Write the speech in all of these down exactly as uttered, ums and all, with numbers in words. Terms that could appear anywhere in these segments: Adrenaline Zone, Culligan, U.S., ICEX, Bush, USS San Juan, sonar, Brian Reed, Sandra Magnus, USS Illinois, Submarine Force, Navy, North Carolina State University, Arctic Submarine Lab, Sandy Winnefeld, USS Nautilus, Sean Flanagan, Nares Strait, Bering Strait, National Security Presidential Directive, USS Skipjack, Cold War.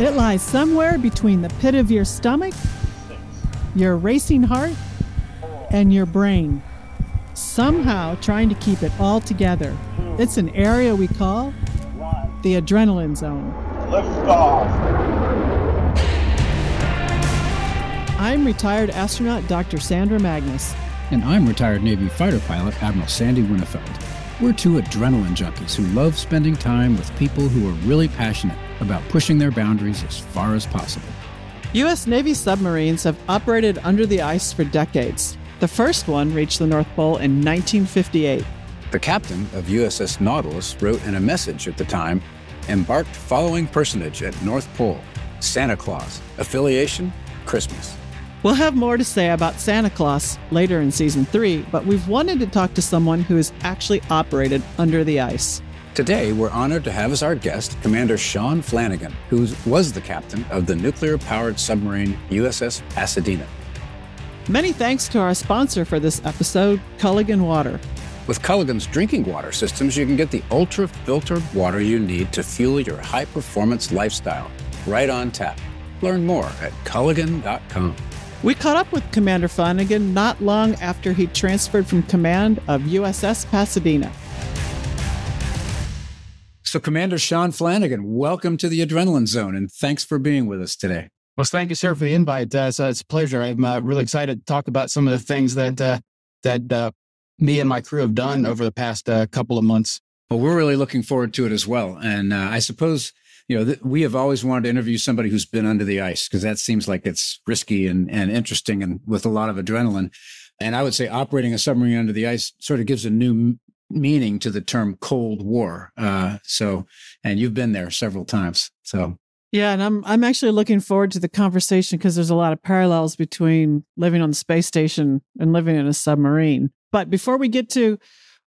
It lies somewhere between the pit of your stomach, your racing heart, and your brain, somehow trying to keep it all together. It's an area we call the Adrenaline Zone. Lift off. I'm retired astronaut Doctor Sandra Magnus. And I'm retired Navy fighter pilot Admiral Sandy Winnefeld. We're two adrenaline junkies who love spending time with people who are really passionate about pushing their boundaries as far as possible. U S Navy submarines have operated under the ice for decades. The first one reached the North Pole in nineteen fifty-eight. The captain of U S S Nautilus wrote in a message at the time, "Embarked following personage at North Pole, Santa Claus, affiliation, Christmas." We'll have more to say about Santa Claus later in season three, but we've wanted to talk to someone who has actually operated under the ice. Today, we're honored to have as our guest Commander Sean Flanagan, who was the captain of the nuclear-powered submarine U S S Pasadena. Many thanks to our sponsor for this episode, Culligan Water. With Culligan's drinking water systems, you can get the ultra-filtered water you need to fuel your high-performance lifestyle right on tap. Learn more at Culligan dot com. We caught up with Commander Flanagan not long after he transferred from command of U S S Pasadena. So, Commander Sean Flanagan, welcome to the Adrenaline Zone, and thanks for being with us today. Well, thank you, sir, for the invite. Uh, so it's a pleasure. I'm uh, really excited to talk about some of the things that uh, that uh, me and my crew have done over the past uh, couple of months. Well, we're really looking forward to it as well, and uh, I suppose. You know, th- we have always wanted to interview somebody who's been under the ice because that seems like it's risky and, and interesting and with a lot of adrenaline. And I would say operating a submarine under the ice sort of gives a new m- meaning to the term Cold War. Uh, so, and you've been there several times. So, yeah, and I'm I'm actually looking forward to the conversation because there's a lot of parallels between living on the space station and living in a submarine. But before we get to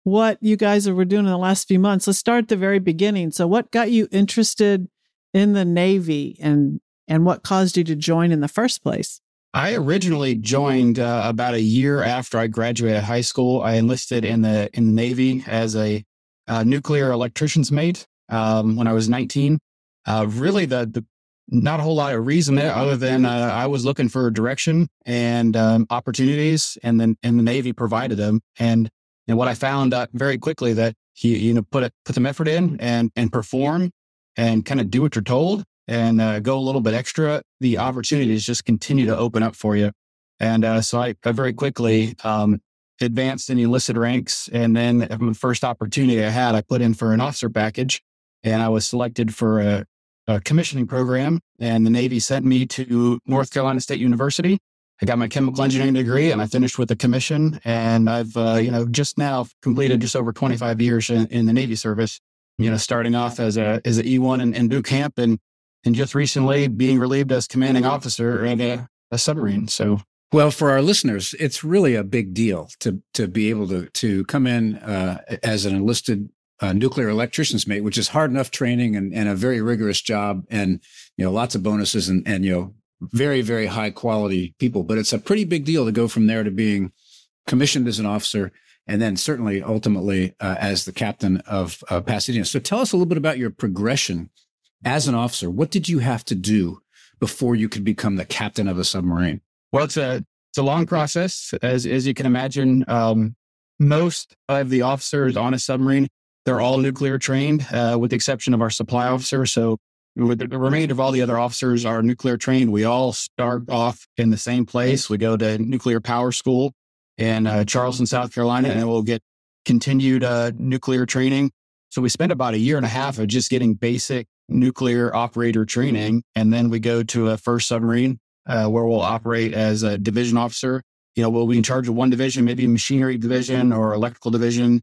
what you guys were doing in the last few months, let's start at the very beginning. So what got you interested in the Navy and and what caused you to join in the first place? I originally joined uh, about a year after I graduated high school. I enlisted in the in the Navy as a uh, nuclear electrician's mate um, when I was nineteen. Uh, really, the, the not a whole lot of reason there other than uh, I was looking for direction and um, opportunities, and then and the Navy provided them. And And what I found out very quickly that you you know put it, put some effort in and and perform and kind of do what you're told and uh, go a little bit extra, the opportunities just continue to open up for you. And uh, so I, I very quickly um, advanced in the enlisted ranks, and then the first opportunity I had, I put in for an officer package, and I was selected for a, a commissioning program. And the Navy sent me to North Carolina State University. I got my chemical engineering degree and I finished with a commission, and I've, uh, you know, just now completed just over twenty-five years in, in the Navy service, you know, starting off as a, as an E one in, in boot camp and, and just recently being relieved as commanding officer of a, a submarine. So, well, for our listeners, it's really a big deal to, to be able to, to come in, uh, as an enlisted Uh, nuclear electrician's mate, which is hard enough training and, and a very rigorous job, and you know lots of bonuses and, and you know very very high quality people. But it's a pretty big deal to go from there to being commissioned as an officer, and then certainly ultimately uh, as the captain of uh, Pasadena. So tell us a little bit about your progression as an officer. What did you have to do before you could become the captain of a submarine? Well, it's a it's a long process, as as you can imagine. Um, most of the officers on a submarine, they're all nuclear trained, uh, with the exception of our supply officer. So with the remainder of all the other officers are nuclear trained. We all start off in the same place. We go to nuclear power school in uh, Charleston, South Carolina, and we'll get continued uh, nuclear training. So we spend about a year and a half of just getting basic nuclear operator training. And then we go to a first submarine uh, where we'll operate as a division officer. You know, we'll be in charge of one division, maybe machinery division or electrical division.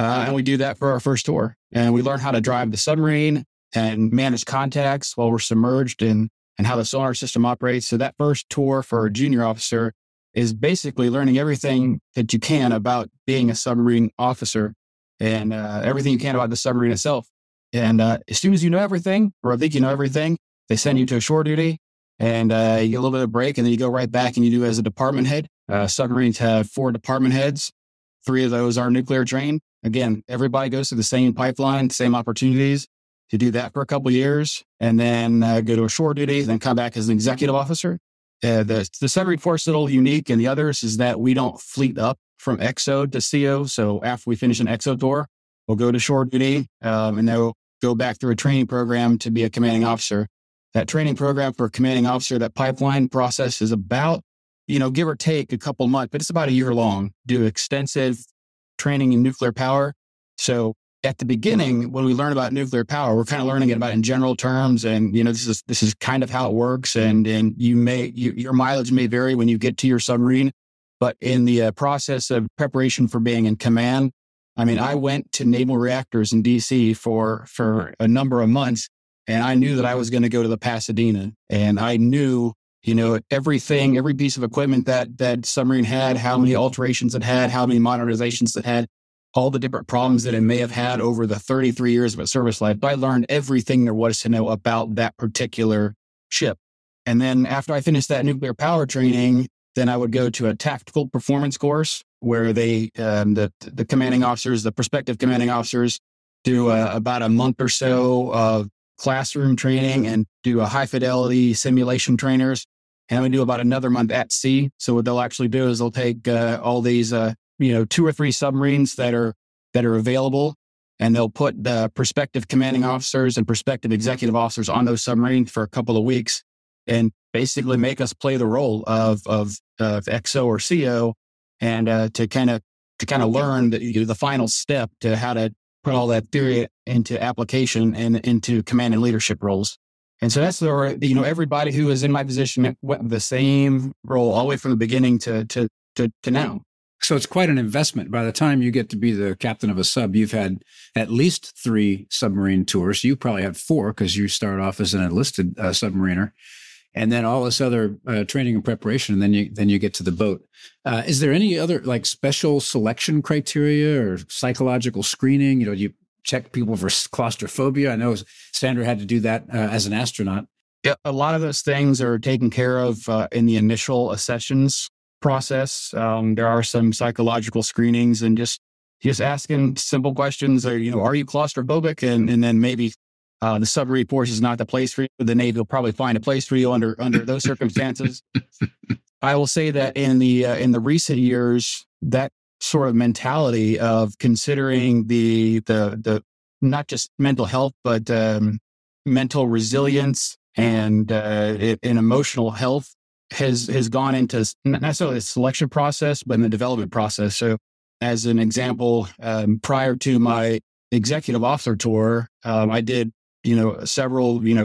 Uh, and we do that for our first tour. And we learn how to drive the submarine and manage contacts while we're submerged and, and how the sonar system operates. So that first tour for a junior officer is basically learning everything that you can about being a submarine officer and uh, everything you can about the submarine itself. And uh, as soon as you know everything, or I think you know everything, they send you to shore duty and uh, you get a little bit of break, and then you go right back and you do as a department head. Uh, submarines have four department heads. Three of those are nuclear trained. Again, everybody goes through the same pipeline, same opportunities. to do that for a couple of years, and then uh, go to ashore duty, and then come back as an executive officer. Uh, the, the Sentry Force is a little unique, and the others is that we don't fleet up from X O to C O. So after we finish an X O tour, we'll go to shore duty, um, and they'll go back through a training program to be a commanding officer. That training program for a commanding officer, that pipeline process is about, you know, give or take a couple months, but it's about a year long. Do extensive training in nuclear power. So at the beginning, when we learn about nuclear power, we're kind of learning it about in general terms, and you know, this is this is kind of how it works. And and you may you, your mileage may vary when you get to your submarine, but in the uh, process of preparation for being in command, I mean, I went to naval reactors in D C for for a number of months, and I knew that I was going to go to the Pasadena, and I knew, you know, everything, every piece of equipment that that submarine had, how many alterations it had, how many modernizations it had, all the different problems that it may have had over the thirty-three years of its service life. But I learned everything there was to know about that particular ship. And then after I finished that nuclear power training, then I would go to a tactical performance course where they, um, the, the commanding officers, the prospective commanding officers, do uh, about a month or so of classroom training and do a high fidelity simulation trainers. And we do about another month at sea. So what they'll actually do is they'll take uh, all these, uh, you know, two or three submarines that are that are available, and they'll put the prospective commanding officers and prospective executive officers on those submarines for a couple of weeks, and basically make us play the role of of, of X O or C O, and uh, to kind of to kind of learn the, you know, the final step to how to put all that theory into application and into command and leadership roles. And so that's the, you know, everybody who is in my position went the same role all the way from the beginning to to to, to now. So it's quite an investment. By the time you get to be the captain of a sub, you've had at least three submarine tours. You probably had four because you start off as an enlisted uh, submariner, and then all this other uh, training and preparation. And then you then you get to the boat. Uh, is there any other like special selection criteria or psychological screening? You know, you check people for claustrophobia. I know Sandra had to do that uh, as an astronaut. Yeah, a lot of those things are taken care of uh, in the initial accessions process. Um, there are some psychological screenings and just just asking simple questions. Or, you know, are you claustrophobic? And and then maybe uh, the submarine force is not the place for you. The Navy will probably find a place for you under under those circumstances. I will say that in the uh, in the recent years, that sort of mentality of considering the the the not just mental health but um, mental resilience and uh, it, and emotional health has has gone into not necessarily the selection process, but in the development process. So as an example, um, prior to my executive officer tour, um, I did, you know, several, you know,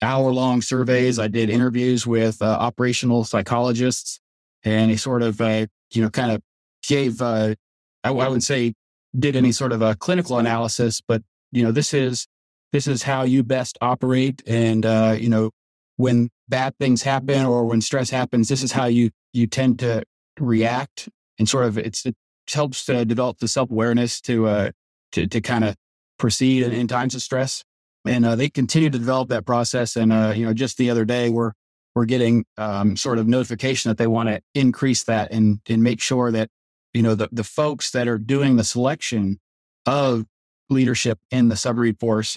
hour-long surveys. I did interviews with uh, operational psychologists, and he sort of, uh, you know, kind of gave, uh, I, I wouldn't say did any sort of a clinical analysis, but, you know, this is, this is how you best operate. And, uh, you know, when bad things happen or when stress happens, this is how you you tend to react, and sort of it's, it helps to develop the self-awareness to uh, to, to kind of proceed in, in times of stress. And uh, they continue to develop that process. And uh, you know, just the other day, we're we're getting um, sort of notification that they want to increase that and and make sure that, you know, the the folks that are doing the selection of leadership in the submarine force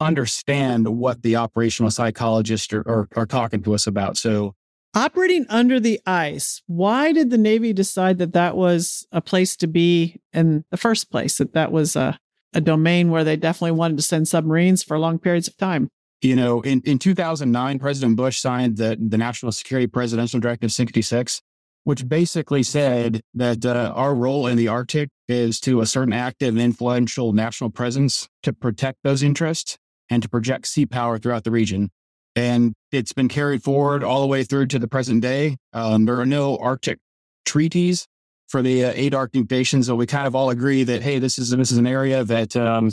understand what the operational psychologists are, are, are talking to us about. So operating under the ice, why did the Navy decide that that was a place to be in the first place, that that was a, a domain where they definitely wanted to send submarines for long periods of time? You know, in, in two thousand nine, President Bush signed the, the National Security Presidential Directive sixty-six, which basically said that uh, our role in the Arctic is to assert an active and influential national presence to protect those interests and to project sea power throughout the region. And it's been carried forward all the way through to the present day. Um, there are no Arctic treaties for the uh, eight Arctic nations, so we kind of all agree that, hey, this is this is an area that um,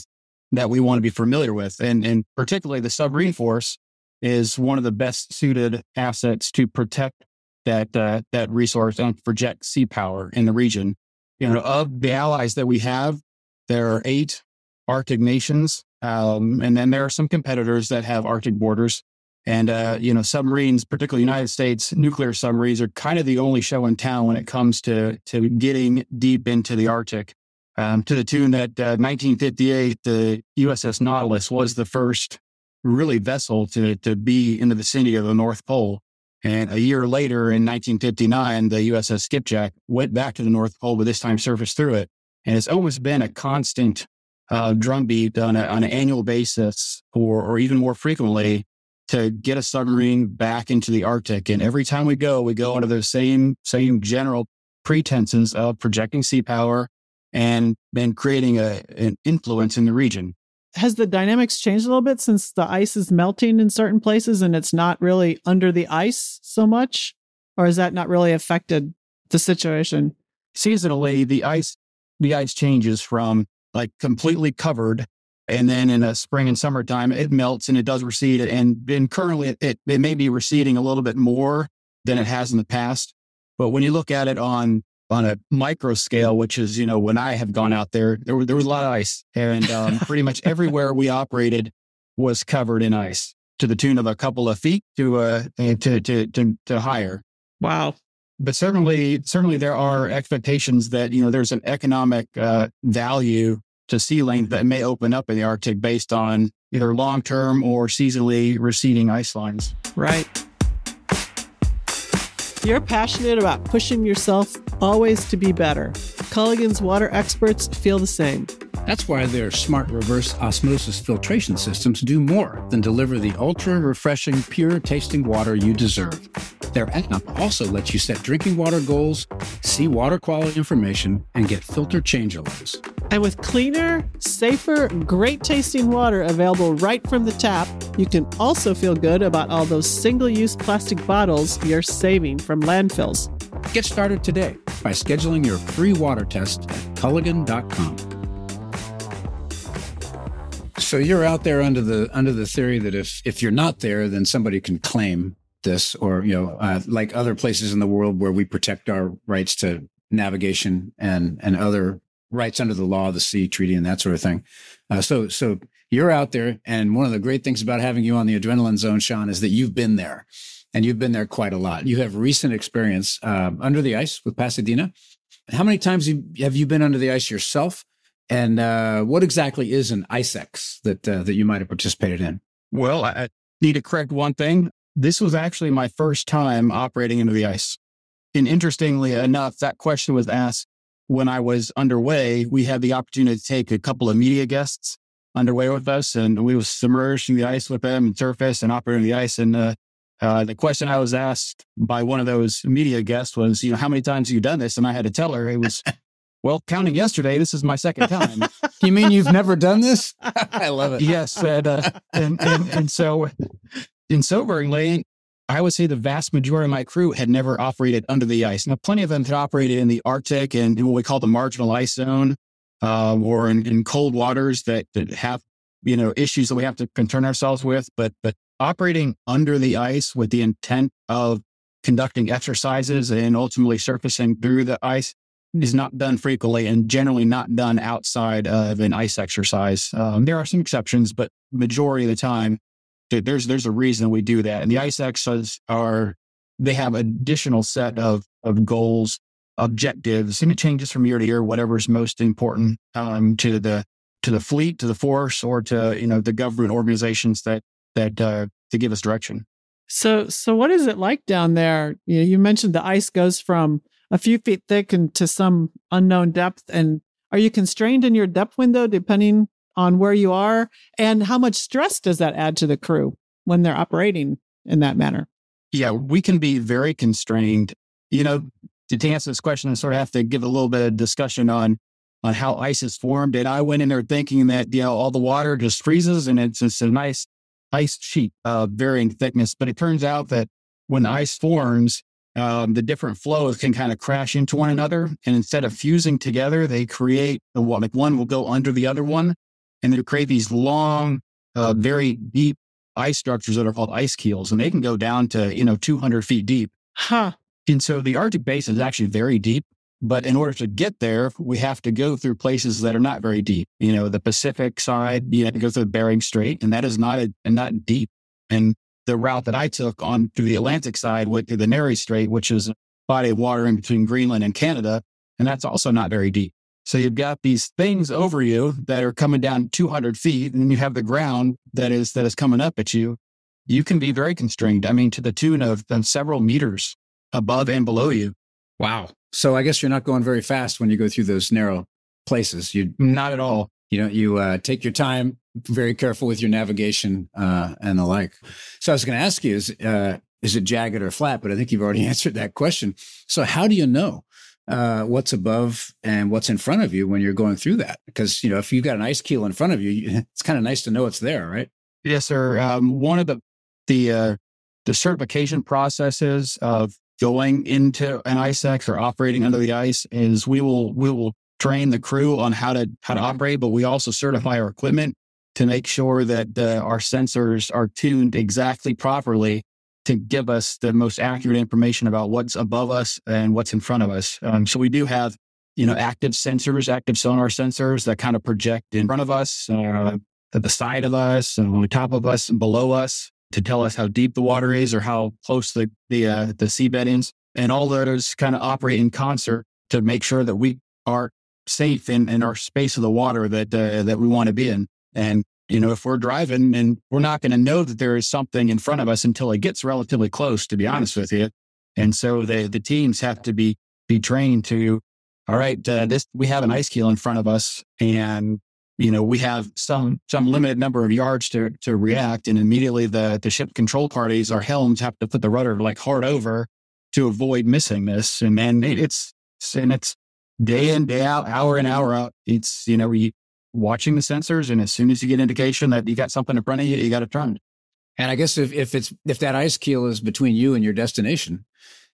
that we want to be familiar with. And, and particularly the submarine force is one of the best suited assets to protect that uh, that resource and project sea power in the region. You know, of the allies that we have, there are eight Arctic nations. Um, and then there are some competitors that have Arctic borders, and, uh, you know, submarines, particularly United States nuclear submarines, are kind of the only show in town when it comes to, to getting deep into the Arctic. um, to the tune that uh, nineteen fifty-eight, the U S S Nautilus was the first really vessel to, to be in the vicinity of the North Pole. And a year later in nineteen fifty-nine, the U S S Skipjack went back to the North Pole, but this time surfaced through it. And it's almost been a constant uh, drumbeat on, a, on an annual basis or, or even more frequently to get a submarine back into the Arctic. And every time we go, we go under those same same general pretenses of projecting sea power and, and creating a, an influence in the region. Has the dynamics changed a little bit since the ice is melting in certain places and it's not really under the ice so much? Or has that not really affected the situation? Seasonally, the ice the ice changes from like completely covered, and then in a spring and summertime, it melts and it does recede. And then currently, it, it may be receding a little bit more than it has in the past. But when you look at it on on a micro scale, which is, you know, when I have gone out there, there, there was a lot of ice. And um, pretty much everywhere we operated was covered in ice to the tune of a couple of feet to uh, to, to, to, to higher. Wow. But certainly, certainly there are expectations that, you know, there's an economic uh, value to sea lanes that may open up in the Arctic based on either long-term or seasonally receding ice lines. Right. You're passionate about pushing yourself always to be better. Culligan's water experts feel the same. That's why their smart reverse osmosis filtration systems do more than deliver the ultra-refreshing, pure-tasting water you deserve. Their app also lets you set drinking water goals, see water quality information, and get filter change alerts. And with cleaner, safer, great-tasting water available right from the tap, you can also feel good about all those single-use plastic bottles you're saving from landfills. Get started today by scheduling your free water test at culligan dot com. So you're out there under the under the theory that if if you're not there, then somebody can claim this, or, you know, uh, like other places in the world where we protect our rights to navigation and and other rights under the law of the sea treaty and that sort of thing. Uh, so, so you're out there. And one of the great things about having you on the Adrenaline Zone, Sean, is that you've been there, and you've been there quite a lot. You have recent experience uh, under the ice with Pasadena. How many times have you been under the ice yourself? And uh, what exactly is an ICEX that, uh, that you might've participated in? Well, I need to correct one thing. This was actually my first time operating into the ice. And interestingly enough, that question was asked when I was underway. We had the opportunity to take a couple of media guests underway with us, and we were submerged in the ice with them and surface and operating the ice. And uh, uh, the question I was asked by one of those media guests was, you know, how many times have you done this? And I had to tell her it was, well, counting yesterday, this is my second time. You mean you've never done this? I love it. Yes. And, uh, and, and, and so, and soberingly, I would say the vast majority of my crew had never operated under the ice. Now, plenty of them had operated in the Arctic and in what we call the marginal ice zone, uh, or in, in cold waters that, that have, you know, issues that we have to concern ourselves with. But but operating under the ice with the intent of conducting exercises and ultimately surfacing through the ice is not done frequently, and generally not done outside of an ice exercise. Um, there are some exceptions, but majority of the time, There's there's a reason we do that. And the ICEX are, they have additional set of, of goals, objectives, and it changes from year to year, whatever's most important um, to the to the fleet, to the force, or to, you know, the government organizations that that uh, to give us direction. So so what is it like down there? You know, you mentioned the ice goes from a few feet thick and to some unknown depth. And are you constrained in your depth window depending on where you are? And how much stress does that add to the crew when they're operating in that manner? Yeah, we can be very constrained. You know, to, to answer this question, I sort of have to give a little bit of discussion on on how ice is formed. And I went in there thinking that, you know, all the water just freezes and it's just a nice ice sheet of varying thickness. But it turns out that when the ice forms, um, the different flows can kind of crash into one another. And instead of fusing together, they create, the, like one will go under the other one. And they create these long, uh, very deep ice structures that are called ice keels. And they can go down to, you know, two hundred feet deep. Huh. And so the Arctic basin is actually very deep. But in order to get there, we have to go through places that are not very deep. You know, the Pacific side, you have to go through the Bering Strait, and that is not a, not deep. And the route that I took on through the Atlantic side went through the Nares Strait, which is a body of water in between Greenland and Canada. And that's also not very deep. So you've got these things over you that are coming down two hundred feet, and you have the ground that is that is coming up at you. You can be very constrained. I mean, to the tune of, of several meters above and below you. Wow. So I guess you're not going very fast when you go through those narrow places. You not at all. You know, you uh, take your time, very careful with your navigation uh, and the like. So I was going to ask you, is uh, is it jagged or flat? But I think you've already answered that question. So how do you know Uh, what's above and what's in front of you when you're going through that? Because, you know, if you've got an ice keel in front of you, it's kind of nice to know it's there, right? Yes, sir. Um, one of the the, uh, the certification processes of going into an ICEX or operating under the ice is we will we will train the crew on how to how to operate, but we also certify our equipment to make sure that uh, our sensors are tuned exactly properly to give us the most accurate information about what's above us and what's in front of us. Um, so we do have, you know, active sensors, active sonar sensors that kind of project in front of us, uh, at the side of us, and on top of us and below us to tell us how deep the water is or how close the the, uh, the seabed is. And all those kind of operate in concert to make sure that we are safe in, in our space of the water that uh, that we want to be in. And you know, if we're driving and we're not going to know that there is something in front of us until it gets relatively close, to be honest with you. And so the the teams have to be be trained to, all right, uh, this we have an ice keel in front of us, and you know we have some some limited number of yards to to react, and immediately the the ship control parties, our helms, have to put the rudder like hard over to avoid missing this. And then it, it's and it's day in day out, hour in hour out. It's you know we. watching the sensors, and as soon as you get indication that you got something in front of you, you got to turn. And I guess if, if it's if that ice keel is between you and your destination,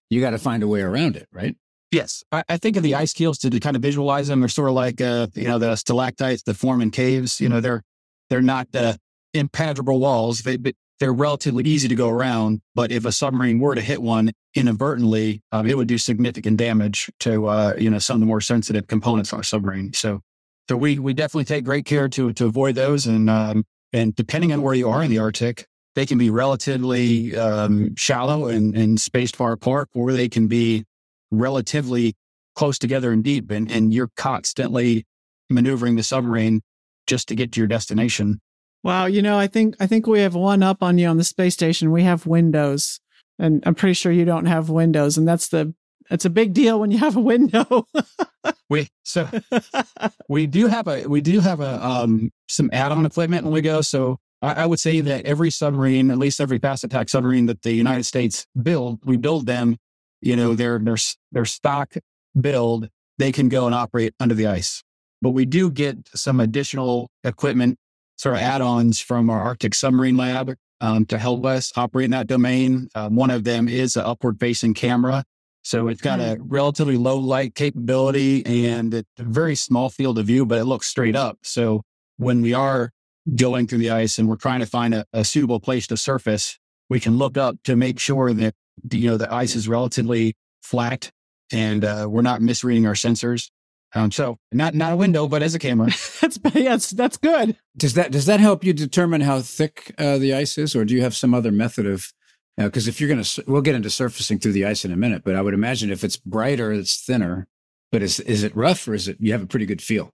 you got to find a way around it, right? Yes, I, I think of the ice keels to, to kind of visualize them. They're sort of like uh, you know the stalactites that form in caves. You know they're they're not uh, impenetrable walls. They but they're relatively easy to go around. But if a submarine were to hit one inadvertently, um, it would do significant damage to uh, you know some of the more sensitive components on a submarine. So. So we we definitely take great care to to avoid those, and um, and depending on where you are in the Arctic, they can be relatively um, shallow and, and spaced far apart, or they can be relatively close together and deep, and, and you're constantly maneuvering the submarine just to get to your destination. Wow, you know, I think I think we have one up on you on the space station. We have windows, and I'm pretty sure you don't have windows, and that's the It's a big deal when you have a window. we so we do have a we do have a um, some add-on equipment when we go. So I, I would say that every submarine, at least every fast attack submarine that the United States build, we build them. You know, their their their stock build, they can go and operate under the ice. But we do get some additional equipment, sort of add-ons from our Arctic Submarine Lab um, to help us operate in that domain. Um, one of them is an upward-facing camera. So it's got a relatively low light capability and a very small field of view, but it looks straight up. So when we are going through the ice and we're trying to find a, a suitable place to surface, we can look up to make sure that, you know, the ice is relatively flat and uh, we're not misreading our sensors. Um, so not not a window, but as a camera. that's yes, that's good. Does that does that help you determine how thick uh, the ice is, or do you have some other method of? Because if you're going to, we'll get into surfacing through the ice in a minute, but I would imagine if it's brighter, it's thinner. But is is it rough, or is it, you have a pretty good feel?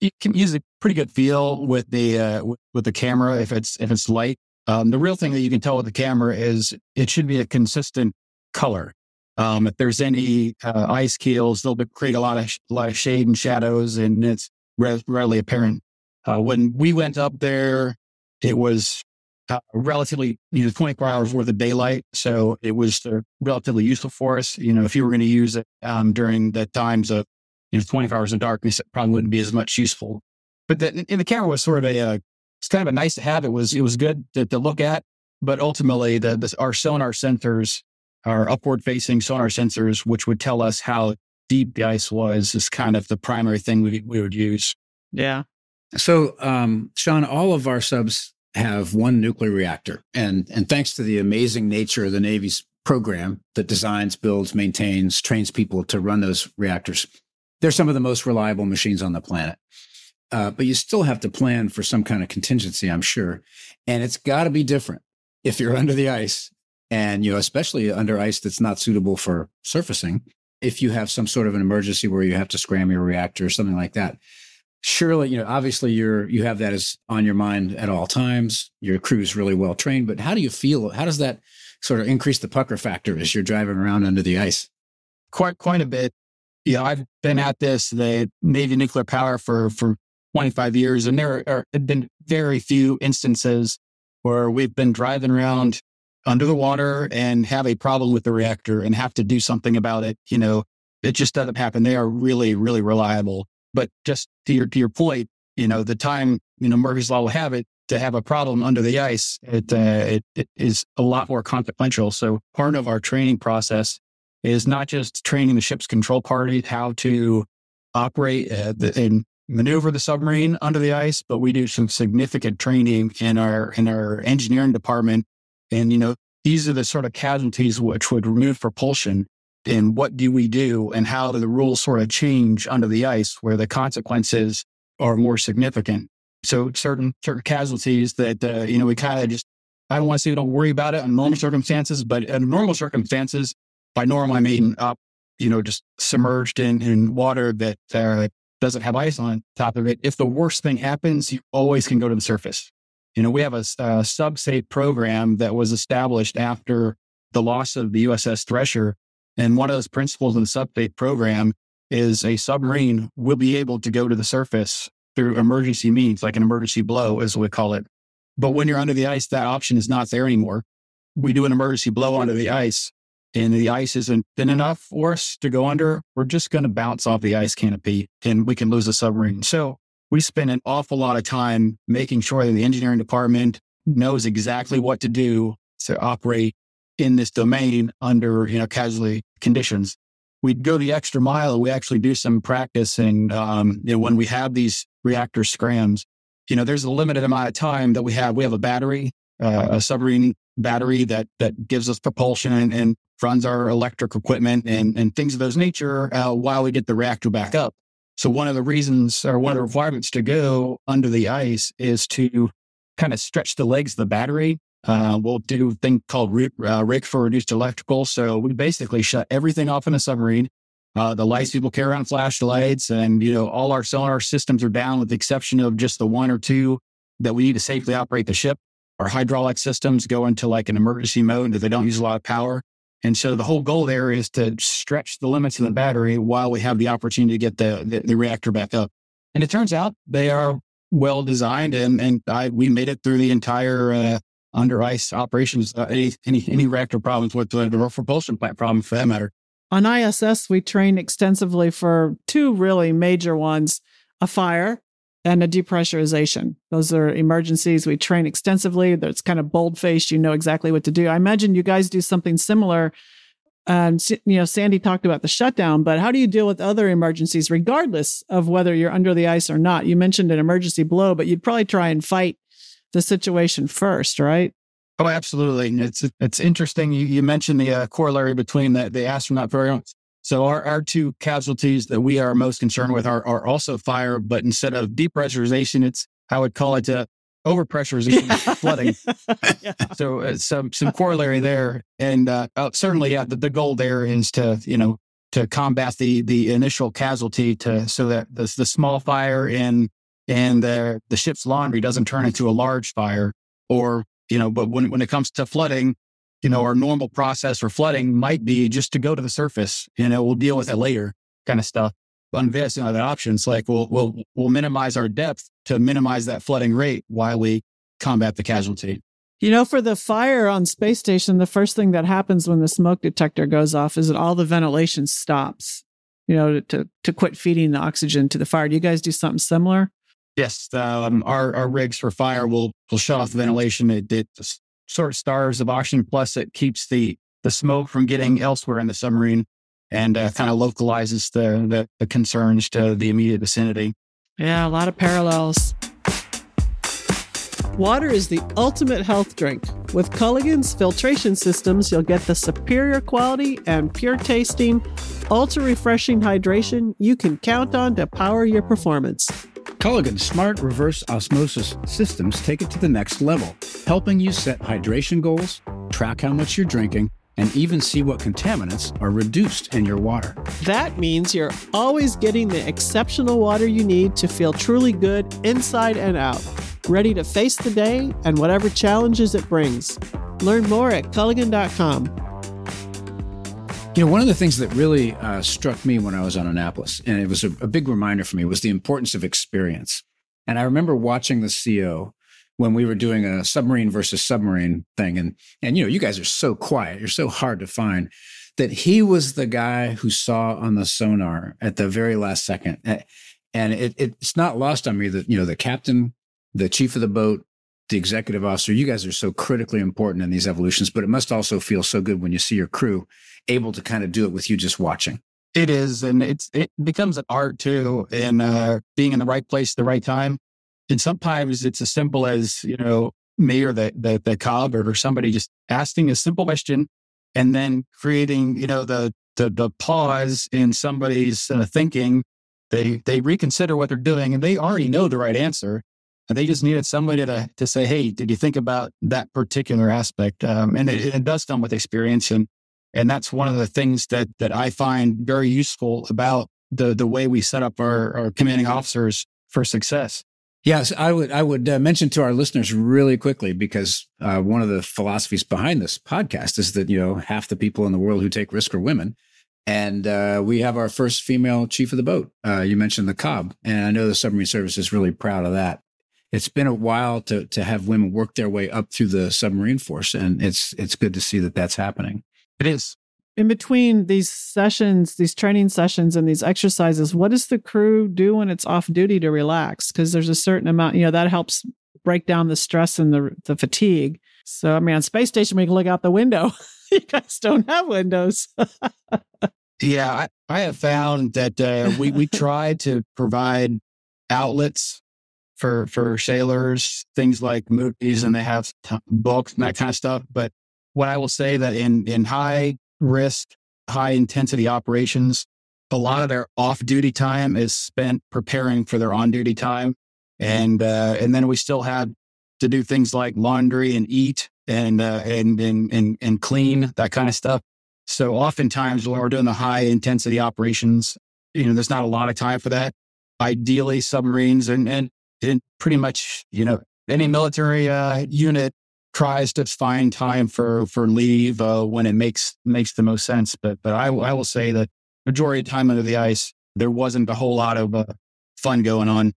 You can use a pretty good feel with the uh, with the camera if it's if it's light. Um, the real thing that you can tell with the camera is it should be a consistent color. Um, if there's any uh, ice keels, they'll create a lot of a lot of shade and shadows, and it's readily apparent. Uh, when we went up there, it was. Uh, relatively, you know, twenty-four hours worth of daylight. So it was uh, relatively useful for us. You know, if you were going to use it um, during the times of, you know, twenty-four hours of darkness, it probably wouldn't be as much useful. But the, and the camera was sort of a, uh, it's kind of a nice to have. It was, it was good to, to look at, but ultimately the, the our sonar sensors, our upward facing sonar sensors, which would tell us how deep the ice was, is kind of the primary thing we we would use. Yeah. So, um, Sean, all of our subs have one nuclear reactor. And and thanks to the amazing nature of the Navy's program that designs, builds, maintains, trains people to run those reactors, they're some of the most reliable machines on the planet. Uh, but you still have to plan for some kind of contingency, I'm sure. And it's got to be different if you're under the ice and, you know, especially under ice that's not suitable for surfacing. if you have some sort of an emergency where you have to scram your reactor or something like that. Surely, you know, obviously you're, you have that as on your mind at all times. Your crew's really well trained, but how do you feel? How does that sort of increase the pucker factor as you're driving around under the ice? Quite, quite a bit. Yeah, you know, I've been at this, the Navy nuclear power for, for twenty-five years, and there are, have been very few instances where we've been driving around under the water and have a problem with the reactor and have to do something about it. You know, it just doesn't happen. They are really, really reliable. But just to your to your point, you know, the time, you know, Murphy's Law will have it, to have a problem under the ice, it, uh, it it is a lot more consequential. So part of our training process is not just training the ship's control party how to operate uh, the, and maneuver the submarine under the ice, but we do some significant training in our in our engineering department. And, you know, these are the sort of casualties which would remove propulsion. And what do we do, and how do the rules sort of change under the ice where the consequences are more significant? So certain certain casualties that, uh, you know, we kind of just, I don't want to say we don't worry about it in normal circumstances, but in normal circumstances, by normal, I mean up, you know, just submerged in, in water that uh, doesn't have ice on top of it. If the worst thing happens, you always can go to the surface. You know, we have a, a sub-safe program that was established after the loss of the U S S Thresher. And one of those principles in the sub-safe program is a submarine will be able to go to the surface through emergency means, like an emergency blow, as we call it. But when you're under the ice, that option is not there anymore. We do an emergency blow under the ice, and the ice isn't thin enough for us to go under. We're just going to bounce off the ice canopy, and we can lose the submarine. So we spend an awful lot of time making sure that the engineering department knows exactly what to do to operate in this domain under, you know, casualty conditions. We'd go the extra mile. We actually do some practice. And, um, you know, when we have these reactor scrams, you know, there's a limited amount of time that we have. We have a battery, uh, a submarine battery that, that gives us propulsion and, and runs our electric equipment and, and things of those nature uh, while we get the reactor back up. So one of the reasons, or one of the requirements to go under the ice, is to kind of stretch the legs of the battery. Uh, we'll do a thing called re- uh, rig for reduced electrical. So we basically shut everything off in a submarine. Uh, the lights, people carry around flashlights, and, you know, all our sonar systems are down with the exception of just the one or two that we need to safely operate the ship. Our hydraulic systems go into like an emergency mode that they don't use a lot of power. And so the whole goal there is to stretch the limits of the battery while we have the opportunity to get the, the, the reactor back up. And it turns out they are well designed, and, and I, we made it through the entire, uh, under ice operations, uh, any, any any reactor problems with the propulsion plant problem, for that matter. On I S S, we train extensively for two really major ones, a fire and a depressurization. Those are emergencies. We train extensively. That's kind of bold-faced. You know exactly what to do. I imagine you guys do something similar. Um, you know, Sandy talked about the shutdown, but how do you deal with other emergencies, regardless of whether you're under the ice or not? You mentioned an emergency blow, but you'd probably try and fight the situation first, right? Oh, absolutely. It's it's interesting. You, you mentioned the uh, corollary between the, the astronaut program. So our, our two casualties that we are most concerned with are, are also fire, but instead of depressurization, it's, I would call it uh, overpressurization, flooding. Yeah. So uh, some some corollary there. And uh, oh, certainly, yeah, the, the goal there is to, you know, to combat the the initial casualty to so that the, the small fire in And the, the ship's laundry doesn't turn into a large fire. Or, you know, but when, when it comes to flooding, you know, our normal process for flooding might be just to go to the surface. You know, we'll deal with it later kind of stuff. On this, you know, the options, like we'll, we'll, we'll minimize our depth to minimize that flooding rate while we combat the casualty. You know, for the fire on space station, the first thing that happens when the smoke detector goes off is that all the ventilation stops, you know, to, to quit feeding the oxygen to the fire. Do you guys do something similar? Yes, um, our, our rigs for fire will will shut off the ventilation. It, it sort of starves of oxygen, plus it keeps the, the smoke from getting elsewhere in the submarine, and uh, kind of localizes the, the, the concerns to the immediate vicinity. Yeah, a lot of parallels. Water is the ultimate health drink. With Culligan's filtration systems, you'll get the superior quality and pure tasting, ultra-refreshing hydration you can count on to power your performance. Culligan's smart reverse osmosis systems take it to the next level, helping you set hydration goals, track how much you're drinking, and even see what contaminants are reduced in your water. That means you're always getting the exceptional water you need to feel truly good inside and out, ready to face the day and whatever challenges it brings. Learn more at Culligan dot com. You know, one of the things that really uh, struck me when I was on Annapolis, and it was a, a big reminder for me, was the importance of experience. And I remember watching the C O when we were doing a submarine versus submarine thing. And, and you know, you guys are so quiet. You're so hard to find. That he was the guy who saw on the sonar at the very last second. And it, it's not lost on me that, you know, the captain, the chief of the boat, the executive officer, you guys are so critically important in these evolutions, but it must also feel so good when you see your crew able to kind of do it with you just watching. It is. And it's it becomes an art, too, in uh, being in the right place at the right time. And sometimes it's as simple as, you know, me or the, the, the Cobb or somebody just asking a simple question and then creating, you know, the the, the pause in somebody's uh, thinking. They they reconsider what they're doing and they already know the right answer. And they just needed somebody to to say, hey, did you think about that particular aspect? Um, and it, it does come with experience. And and that's one of the things that that I find very useful about the the way we set up our, our commanding officers for success. Yes, I would I would uh, mention to our listeners really quickly, because uh, one of the philosophies behind this podcast is that, you know, half the people in the world who take risk are women. And uh, we have our first female chief of the boat. Uh, you mentioned the Cobb, and I know the submarine service is really proud of that. It's been a while to to have women work their way up through the submarine force, and it's it's good to see that that's happening. It is. In between these sessions, these training sessions and these exercises, what does the crew do when it's off duty to relax? Because there's a certain amount, you know, that helps break down the stress and the the fatigue. So, I mean, on space station, we can look out the window. You guys don't have windows. Yeah, I, I have found that uh, we, we try to provide outlets for, for sailors, things like movies, and they have t- books and that kind of stuff. But what I will say that in in high risk, high intensity operations, a lot of their off duty time is spent preparing for their on duty time. And, uh, and then we still have to do things like laundry and eat and, uh, and, and, and, and clean, that kind of stuff. So oftentimes when we're doing the high intensity operations, you know, there's not a lot of time for that. Ideally submarines and, and, and pretty much, you know, any military, uh, unit tries to find time for, for leave uh, when it makes makes the most sense. But but I, I will say that majority of time under the ice, there wasn't a whole lot of uh, fun going on.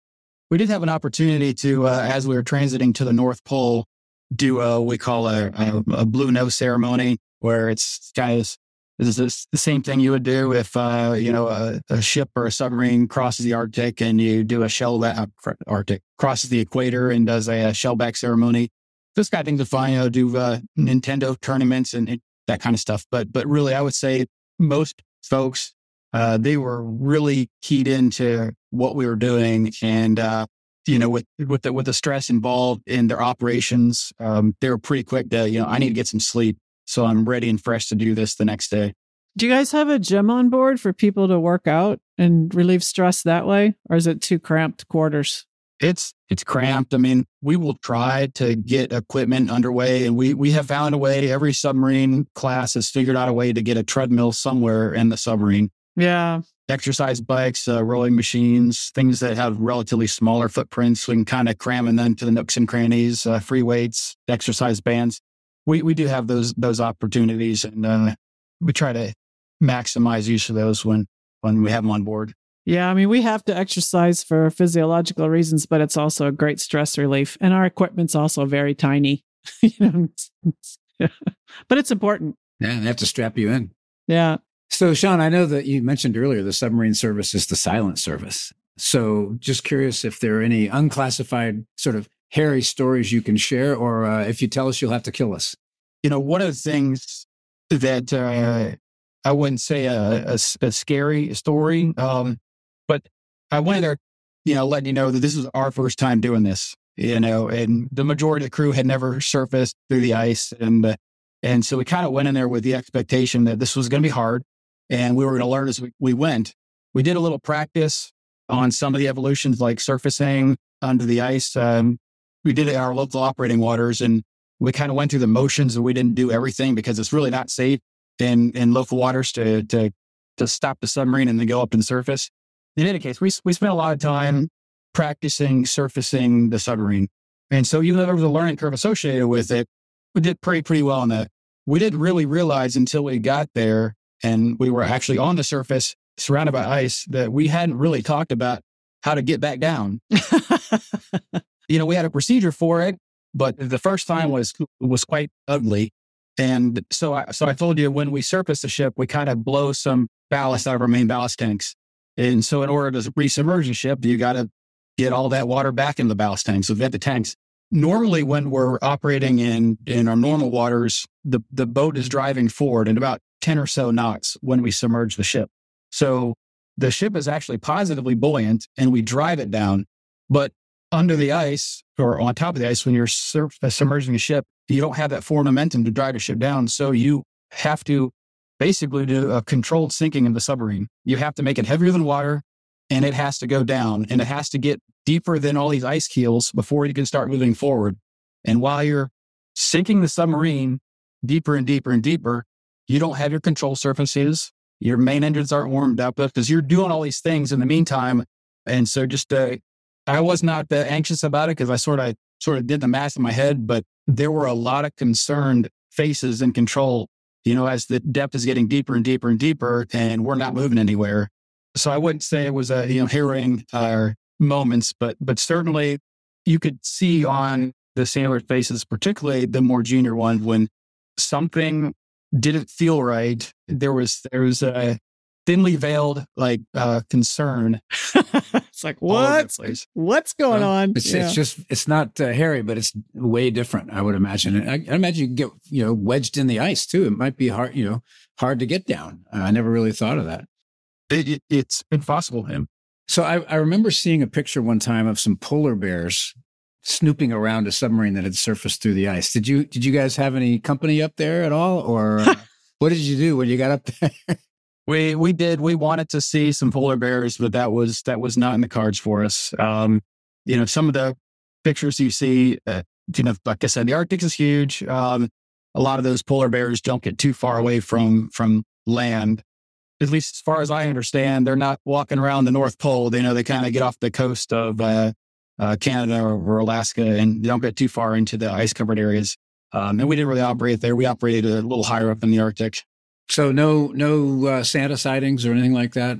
We did have an opportunity to, uh, as we were transiting to the North Pole, do a, we call a, a, a blue nose ceremony, where it's kind of this is the same thing you would do if, uh, you know, a, a ship or a submarine crosses the Arctic and you do a shell, uh, Arctic, crosses the equator and does a, a shellback ceremony. Those kind of things are fun, you know, do uh, Nintendo tournaments and, and that kind of stuff. But but really, I would say most folks, uh, they were really keyed into what we were doing. And, uh, you know, with with the, with the stress involved in their operations, um, they were pretty quick to, you know, I need to get some sleep. So I'm ready and fresh to do this the next day. Do you guys have a gym on board for people to work out and relieve stress that way? Or is it too cramped quarters? It's it's cramped. I mean, we will try to get equipment underway, and we we have found a way. Every submarine class has figured out a way to get a treadmill somewhere in the submarine. Yeah, exercise bikes, uh, rowing machines, things that have relatively smaller footprints. We can kind of cram in them to the nooks and crannies. Uh, free weights, exercise bands. We we do have those those opportunities, and uh, we try to maximize use of those when when we have them on board. Yeah, I mean, we have to exercise for physiological reasons, but it's also a great stress relief. And our equipment's also very tiny, you know, it's, it's, yeah. But it's important. Yeah, they have to strap you in. Yeah. So, Sean, I know that you mentioned earlier the submarine service is the silent service. So just curious if there are any unclassified sort of hairy stories you can share, or uh, if you tell us, you'll have to kill us. You know, one of the things that uh, I wouldn't say a, a, a scary story, um, but I went there, you know, letting you know that this was our first time doing this, you know, and the majority of the crew had never surfaced through the ice. And uh, and so we kind of went in there with the expectation that this was going to be hard and we were going to learn as we, we went. We did a little practice on some of the evolutions, like surfacing under the ice. Um, we did it in our local operating waters. And we kind of went through the motions and we didn't do everything because it's really not safe in, in local waters to, to, to stop the submarine and then go up and surface. In any case, we, we spent a lot of time practicing surfacing the submarine. And so even though there was a learning curve associated with it, we did pretty, pretty well on that. We didn't really realize until we got there and we were actually on the surface surrounded by ice that we hadn't really talked about how to get back down. You know, we had a procedure for it, but the first time was was quite ugly. And so I, so I told you, when we surface the ship, we kind of blow some ballast out of our main ballast tanks. And so in order to resubmerge the ship, you got to get all that water back in the ballast tanks, so vent the tanks. Normally when we're operating in, in our normal waters, the, the boat is driving forward at about ten or so knots when we submerge the ship. So the ship is actually positively buoyant and we drive it down. But under the ice or on top of the ice, when you're sur- submerging a ship, you don't have that forward momentum to drive the ship down. So you have to basically do a controlled sinking of the submarine. You have to make it heavier than water and it has to go down and it has to get deeper than all these ice keels before you can start moving forward. And while you're sinking the submarine deeper and deeper and deeper, you don't have your control surfaces. Your main engines aren't warmed up because you're doing all these things in the meantime. And so just, uh, I was not that anxious about it because I sort of sort of did the math in my head, but there were a lot of concerned faces in control, you know, as the depth is getting deeper and deeper and deeper and we're not moving anywhere. So I wouldn't say it was a, you know, harrowing uh, moments, but but certainly you could see on the sailor faces, particularly the more junior one, when something didn't feel right. There was there was a thinly veiled like uh, concern. It's like, what? What's going um, on? It's, yeah. it's just it's not uh, hairy, but it's way different. I would imagine. And I, I imagine you get you know wedged in the ice too. It might be hard you know hard to get down. Uh, I never really thought of that. It, it, it's impossible, him. So I, I remember seeing a picture one time of some polar bears snooping around a submarine that had surfaced through the ice. Did you did you guys have any company up there at all, or uh, what did you do when you got up there? We we did. We wanted to see some polar bears, but that was that was not in the cards for us. Um, you know, some of the pictures you see, uh, you know, like I said, the Arctic is huge. Um, a lot of those polar bears don't get too far away from from land. At least as far as I understand, they're not walking around the North Pole. They know they kind of get off the coast of uh, uh, Canada or Alaska and they don't get too far into the ice-covered areas. Um, and we didn't really operate there. We operated a little higher up in the Arctic. So no no uh, Santa sightings or anything like that?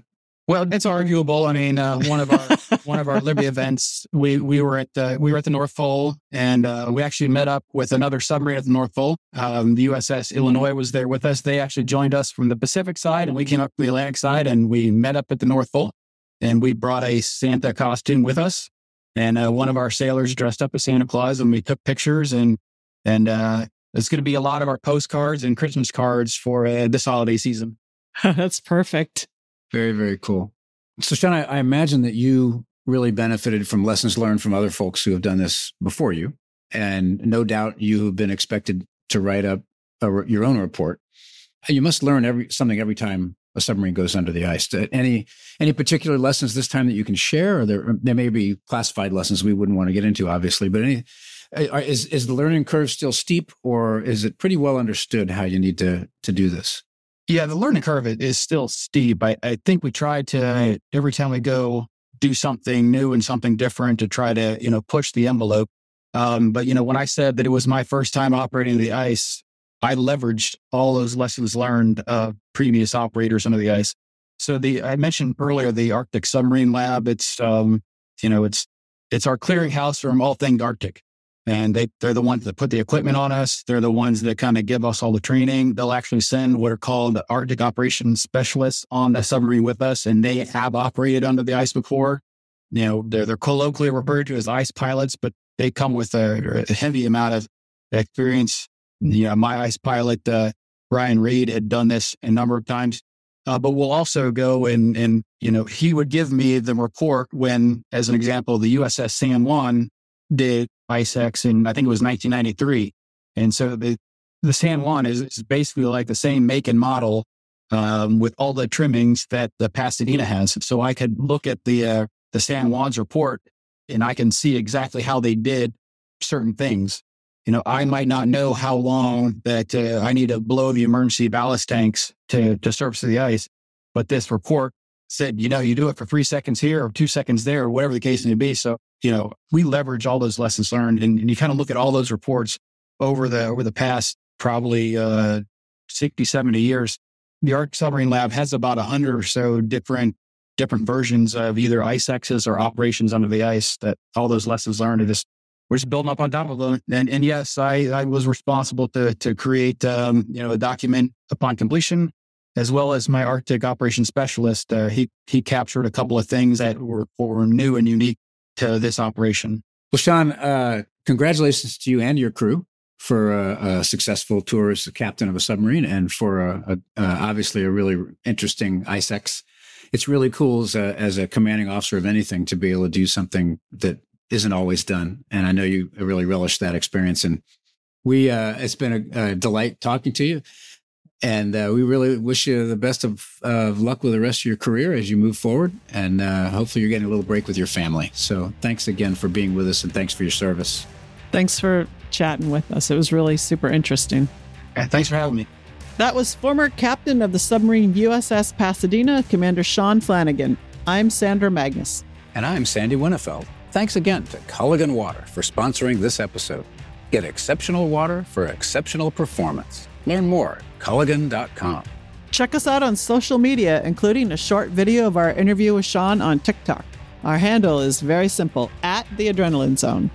Well, it's arguable. I mean, uh, one of our one of our Liberty events, we we were at the, we were at the North Pole, and uh, we actually met up with another submarine at the North Pole. Um, the U S S Illinois was there with us. They actually joined us from the Pacific side, and we came up from the Atlantic side, and we met up at the North Pole. And we brought a Santa costume with us, and uh, one of our sailors dressed up as Santa Claus, and we took pictures. and And uh, it's going to be a lot of our postcards and Christmas cards for uh, this holiday season. That's perfect. Very, very cool. So, Sean, I, I imagine that you really benefited from lessons learned from other folks who have done this before you. And no doubt you have been expected to write up a, your own report. You must learn every something every time a submarine goes under the ice. Any any particular lessons this time that you can share? Or there, there may be classified lessons we wouldn't want to get into, obviously. But any is is the learning curve still steep, or is it pretty well understood how you need to to do this? Yeah, the learning curve is still steep. I, I think we try to, every time we go, do something new and something different to try to, you know, push the envelope. Um, but, you know, when I said that it was my first time operating the ice, I leveraged all those lessons learned of previous operators under the ice. So the I mentioned earlier, the Arctic Submarine Lab, it's, um, you know, it's it's our clearinghouse from all things Arctic. And they, they're the ones that put the equipment on us. They're the ones that kind of give us all the training. They'll actually send what are called Arctic operations specialists on the submarine with us. And they have operated under the ice before. You know, they're, they're colloquially referred to as ice pilots, but they come with a, a heavy amount of experience. You know, my ice pilot, uh, Brian Reed, had done this a number of times. Uh, but we'll also go and, and, you know, he would give me the report when, as an example, the U S S San Juan did ICEX in, I think it was nineteen ninety-three. And so the, the San Juan is, is basically like the same make and model um, with all the trimmings that the Pasadena has. So I could look at the, uh, the San Juan's report and I can see exactly how they did certain things. you know, I might not know how long that uh, I need to blow the emergency ballast tanks to, to surface the ice. But this report said, you know, you do it for three seconds here or two seconds there or whatever the case may be. So, you know, we leverage all those lessons learned. And, and you kind of look at all those reports over the over the past probably uh, sixty, seventy years. The Arctic Submarine Lab has about one hundred or so different different versions of either ICEXs or operations under the ice that all those lessons learned are just, we're just building up on top of them. And, and yes, I, I was responsible to to create, um, you know, a document upon completion, as well as my Arctic operations specialist. Uh, he, he captured a couple of things that were, were new and unique to this operation. Well, Sean, uh, congratulations to you and your crew for a, a successful tour as the captain of a submarine and for a, a, a, obviously a really interesting ICEX. It's really cool as a, as a commanding officer of anything to be able to do something that isn't always done. And I know you really relish that experience. And we, uh, it's been a, a delight talking to you. And uh, we really wish you the best of, of luck with the rest of your career as you move forward. And uh, hopefully you're getting a little break with your family. So thanks again for being with us and thanks for your service. Thanks for chatting with us. It was really super interesting. Yeah, thanks for having me. That was former captain of the submarine U S S Pasadena, Commander Sean Flanagan. I'm Sandra Magnus. And I'm Sandy Winnefeld. Thanks again to Culligan Water for sponsoring this episode. Get exceptional water for exceptional performance. Learn more at Culligan dot com. Check us out on social media, including a short video of our interview with Sean on TikTok. Our handle is very simple, at The Adrenaline Zone.